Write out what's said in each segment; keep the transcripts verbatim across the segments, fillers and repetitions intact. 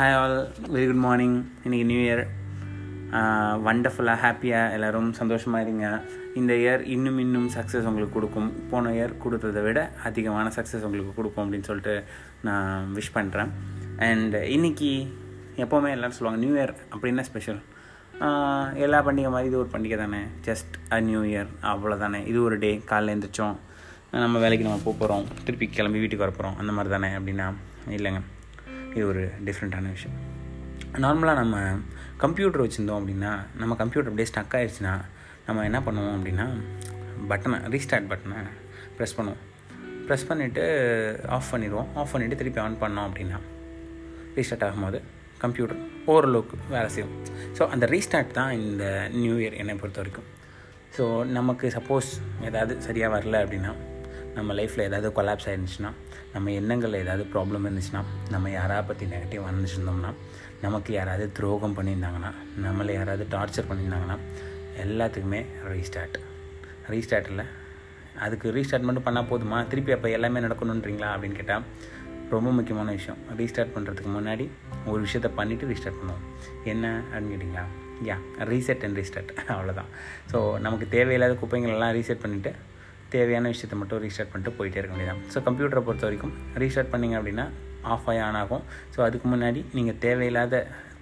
Hi all, very good morning. இன்றைக்கி new year. வண்டர்ஃபுல்லாக ஹாப்பியாக எல்லோரும் சந்தோஷமாக இருங்க. இந்த இயர் இன்னும் இன்னும் சக்ஸஸ் உங்களுக்கு கொடுக்கும். போன இயர் கொடுத்ததை விட அதிகமான சக்ஸஸ் உங்களுக்கு கொடுக்கும் அப்படின்னு சொல்லிட்டு நான் விஷ் பண்ணுறேன். அண்ட் இன்றைக்கி எப்போவுமே எல்லோரும் சொல்லுவாங்க நியூ இயர் அப்படின்னா ஸ்பெஷல். எல்லா பண்டிகை மாதிரி இது ஒரு பண்டிகை தானே, ஜஸ்ட் அ நியூ இயர், அவ்வளோ தானே. இது ஒரு டே, காலையில் எழுந்திரிச்சோம், நம்ம வேலைக்கு நம்ம போக போகிறோம், திருப்பி கிளம்பி வீட்டுக்கு வர போகிறோம், அந்த மாதிரி தானே அப்படின்னா இல்லைங்க, இது ஒரு டிஃப்ரெண்ட்டான விஷயம். நார்மலாக நம்ம கம்ப்யூட்டர் வச்சுருந்தோம் அப்படின்னா, நம்ம கம்ப்யூட்டர் அப்படியே ஸ்டக் ஆகிடுச்சுன்னா நம்ம என்ன பண்ணுவோம் அப்படின்னா, பட்டனை ரீஸ்டார்ட் பட்டனை ப்ரெஸ் பண்ணுவோம். ப்ரெஸ் பண்ணிவிட்டு ஆஃப் பண்ணிடுவோம். ஆஃப் பண்ணிவிட்டு திருப்பி ஆன் பண்ணோம் அப்படின்னா ரீஸ்டார்ட் ஆகும்போது கம்ப்யூட்டர் ஓரளவுக்கு வேலை செய்யும். ஸோ அந்த ரீஸ்டார்ட் தான் இந்த நியூ இயர் என்னை பொறுத்த வரைக்கும். ஸோ நமக்கு சப்போஸ் ஏதாவது சரியாக வரல அப்படின்னா, நம்ம லைஃப்பில் ஏதாவது கொலாப்ஸ் ஆகிருந்துச்சுன்னா, நம்ம எண்ணங்களில் ஏதாவது ப்ராப்ளம் இருந்துச்சுன்னா, நம்ம யாராவது பற்றி நெகட்டிவ் வந்துச்சுருந்தோம்னா, நமக்கு யாராவது துரோகம் பண்ணியிருந்தாங்கன்னா, நம்மளை யாராவது டார்ச்சர் பண்ணியிருந்தாங்கன்னா, எல்லாத்துக்குமே ரீஸ்டார்ட். ரீஸ்டார்ட் இல்லை, அதுக்கு ரீஸ்டார்ட் மட்டும் பண்ணால் போதுமா, திருப்பி அப்போ எல்லாமே நடக்கணுன்றீங்களா அப்படின்னு கேட்டால் ரொம்ப முக்கியமான விஷயம். ரீஸ்டார்ட் பண்ணுறதுக்கு முன்னாடி ஒரு விஷயத்தை பண்ணிவிட்டு ரீஸ்டார்ட் பண்ணுவோம். என்ன அப்படின்னு கேட்டிங்களா, யா ரீசெட் அண்ட் ரீஸ்டார்ட், அவ்வளோதான். ஸோ நமக்கு தேவையில்லாத குப்பைங்களெல்லாம் ரீசெட் பண்ணிவிட்டு தேவையான விஷயத்தை மட்டும் ரீஸ்டார்ட் பண்ணிட்டு போயிட்டே இருக்க வேண்டியதான். ஸோ கம்ப்யூட்டரை பொறுத்த வரைக்கும் ரீஸ்டார்ட் பண்ணிங்க அப்படின்னா ஆஃப் ஆகி ஆன் ஆகும். ஸோ அதுக்கு முன்னாடி நீங்கள் தேவையில்லாத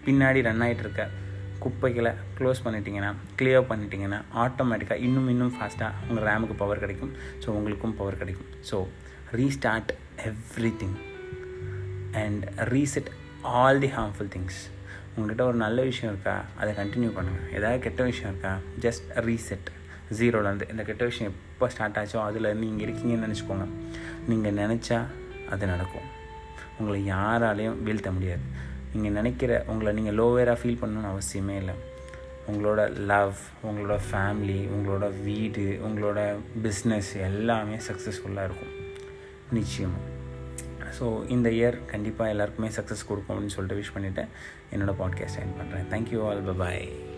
பின்னாடி ரன் ஆகிட்டு இருக்க குப்பைகளை க்ளோஸ் பண்ணிட்டீங்கன்னா, க்ளியர் பண்ணிட்டீங்கன்னா, ஆட்டோமேட்டிக்காக இன்னும் இன்னும் ஃபாஸ்ட்டாக உங்கள் ரேமுக்கு பவர் கிடைக்கும். ஸோ உங்களுக்கும் பவர் கிடைக்கும். So restart everything and reset all the harmful things. உங்கள்கிட்ட ஒரு நல்ல விஷயம் இருக்கா, அதை கண்டினியூ பண்ணுங்கள். ஏதாவது கெட்ட விஷயம் இருக்கா, ஜஸ்ட் ரீசெட் ஜீரோலேருந்து. இந்த கெட்ட விஷயம் எப்போ ஸ்டார்ட் ஆச்சோ அதில் நீங்கள் இருக்கீங்கன்னு நினச்சிக்கோங்க. நீங்கள் நினச்சா அது நடக்கும். உங்களை யாராலையும் வீழ்த்த முடியாது. நீங்கள் நினைக்கிற உங்களை நீங்கள் லோவேராக ஃபீல் பண்ணணும்னு அவசியமே இல்லை. உங்களோட லவ், உங்களோட ஃபேமிலி, உங்களோட வீடு, உங்களோட பிஸ்னஸ் எல்லாமே சக்ஸஸ்ஃபுல்லாக இருக்கும் நிச்சயமாக. ஸோ இந்த இயர் கண்டிப்பாக எல்லாருக்குமே சக்ஸஸ் கொடுக்கும் அப்படின்னு சொல்லிட்டு விஷ் பண்ணிவிட்டு என்னோடய பாட்காஸ்ட் எண்ட் பண்ணுறேன். தேங்க்யூ ஆல், பை பாய்.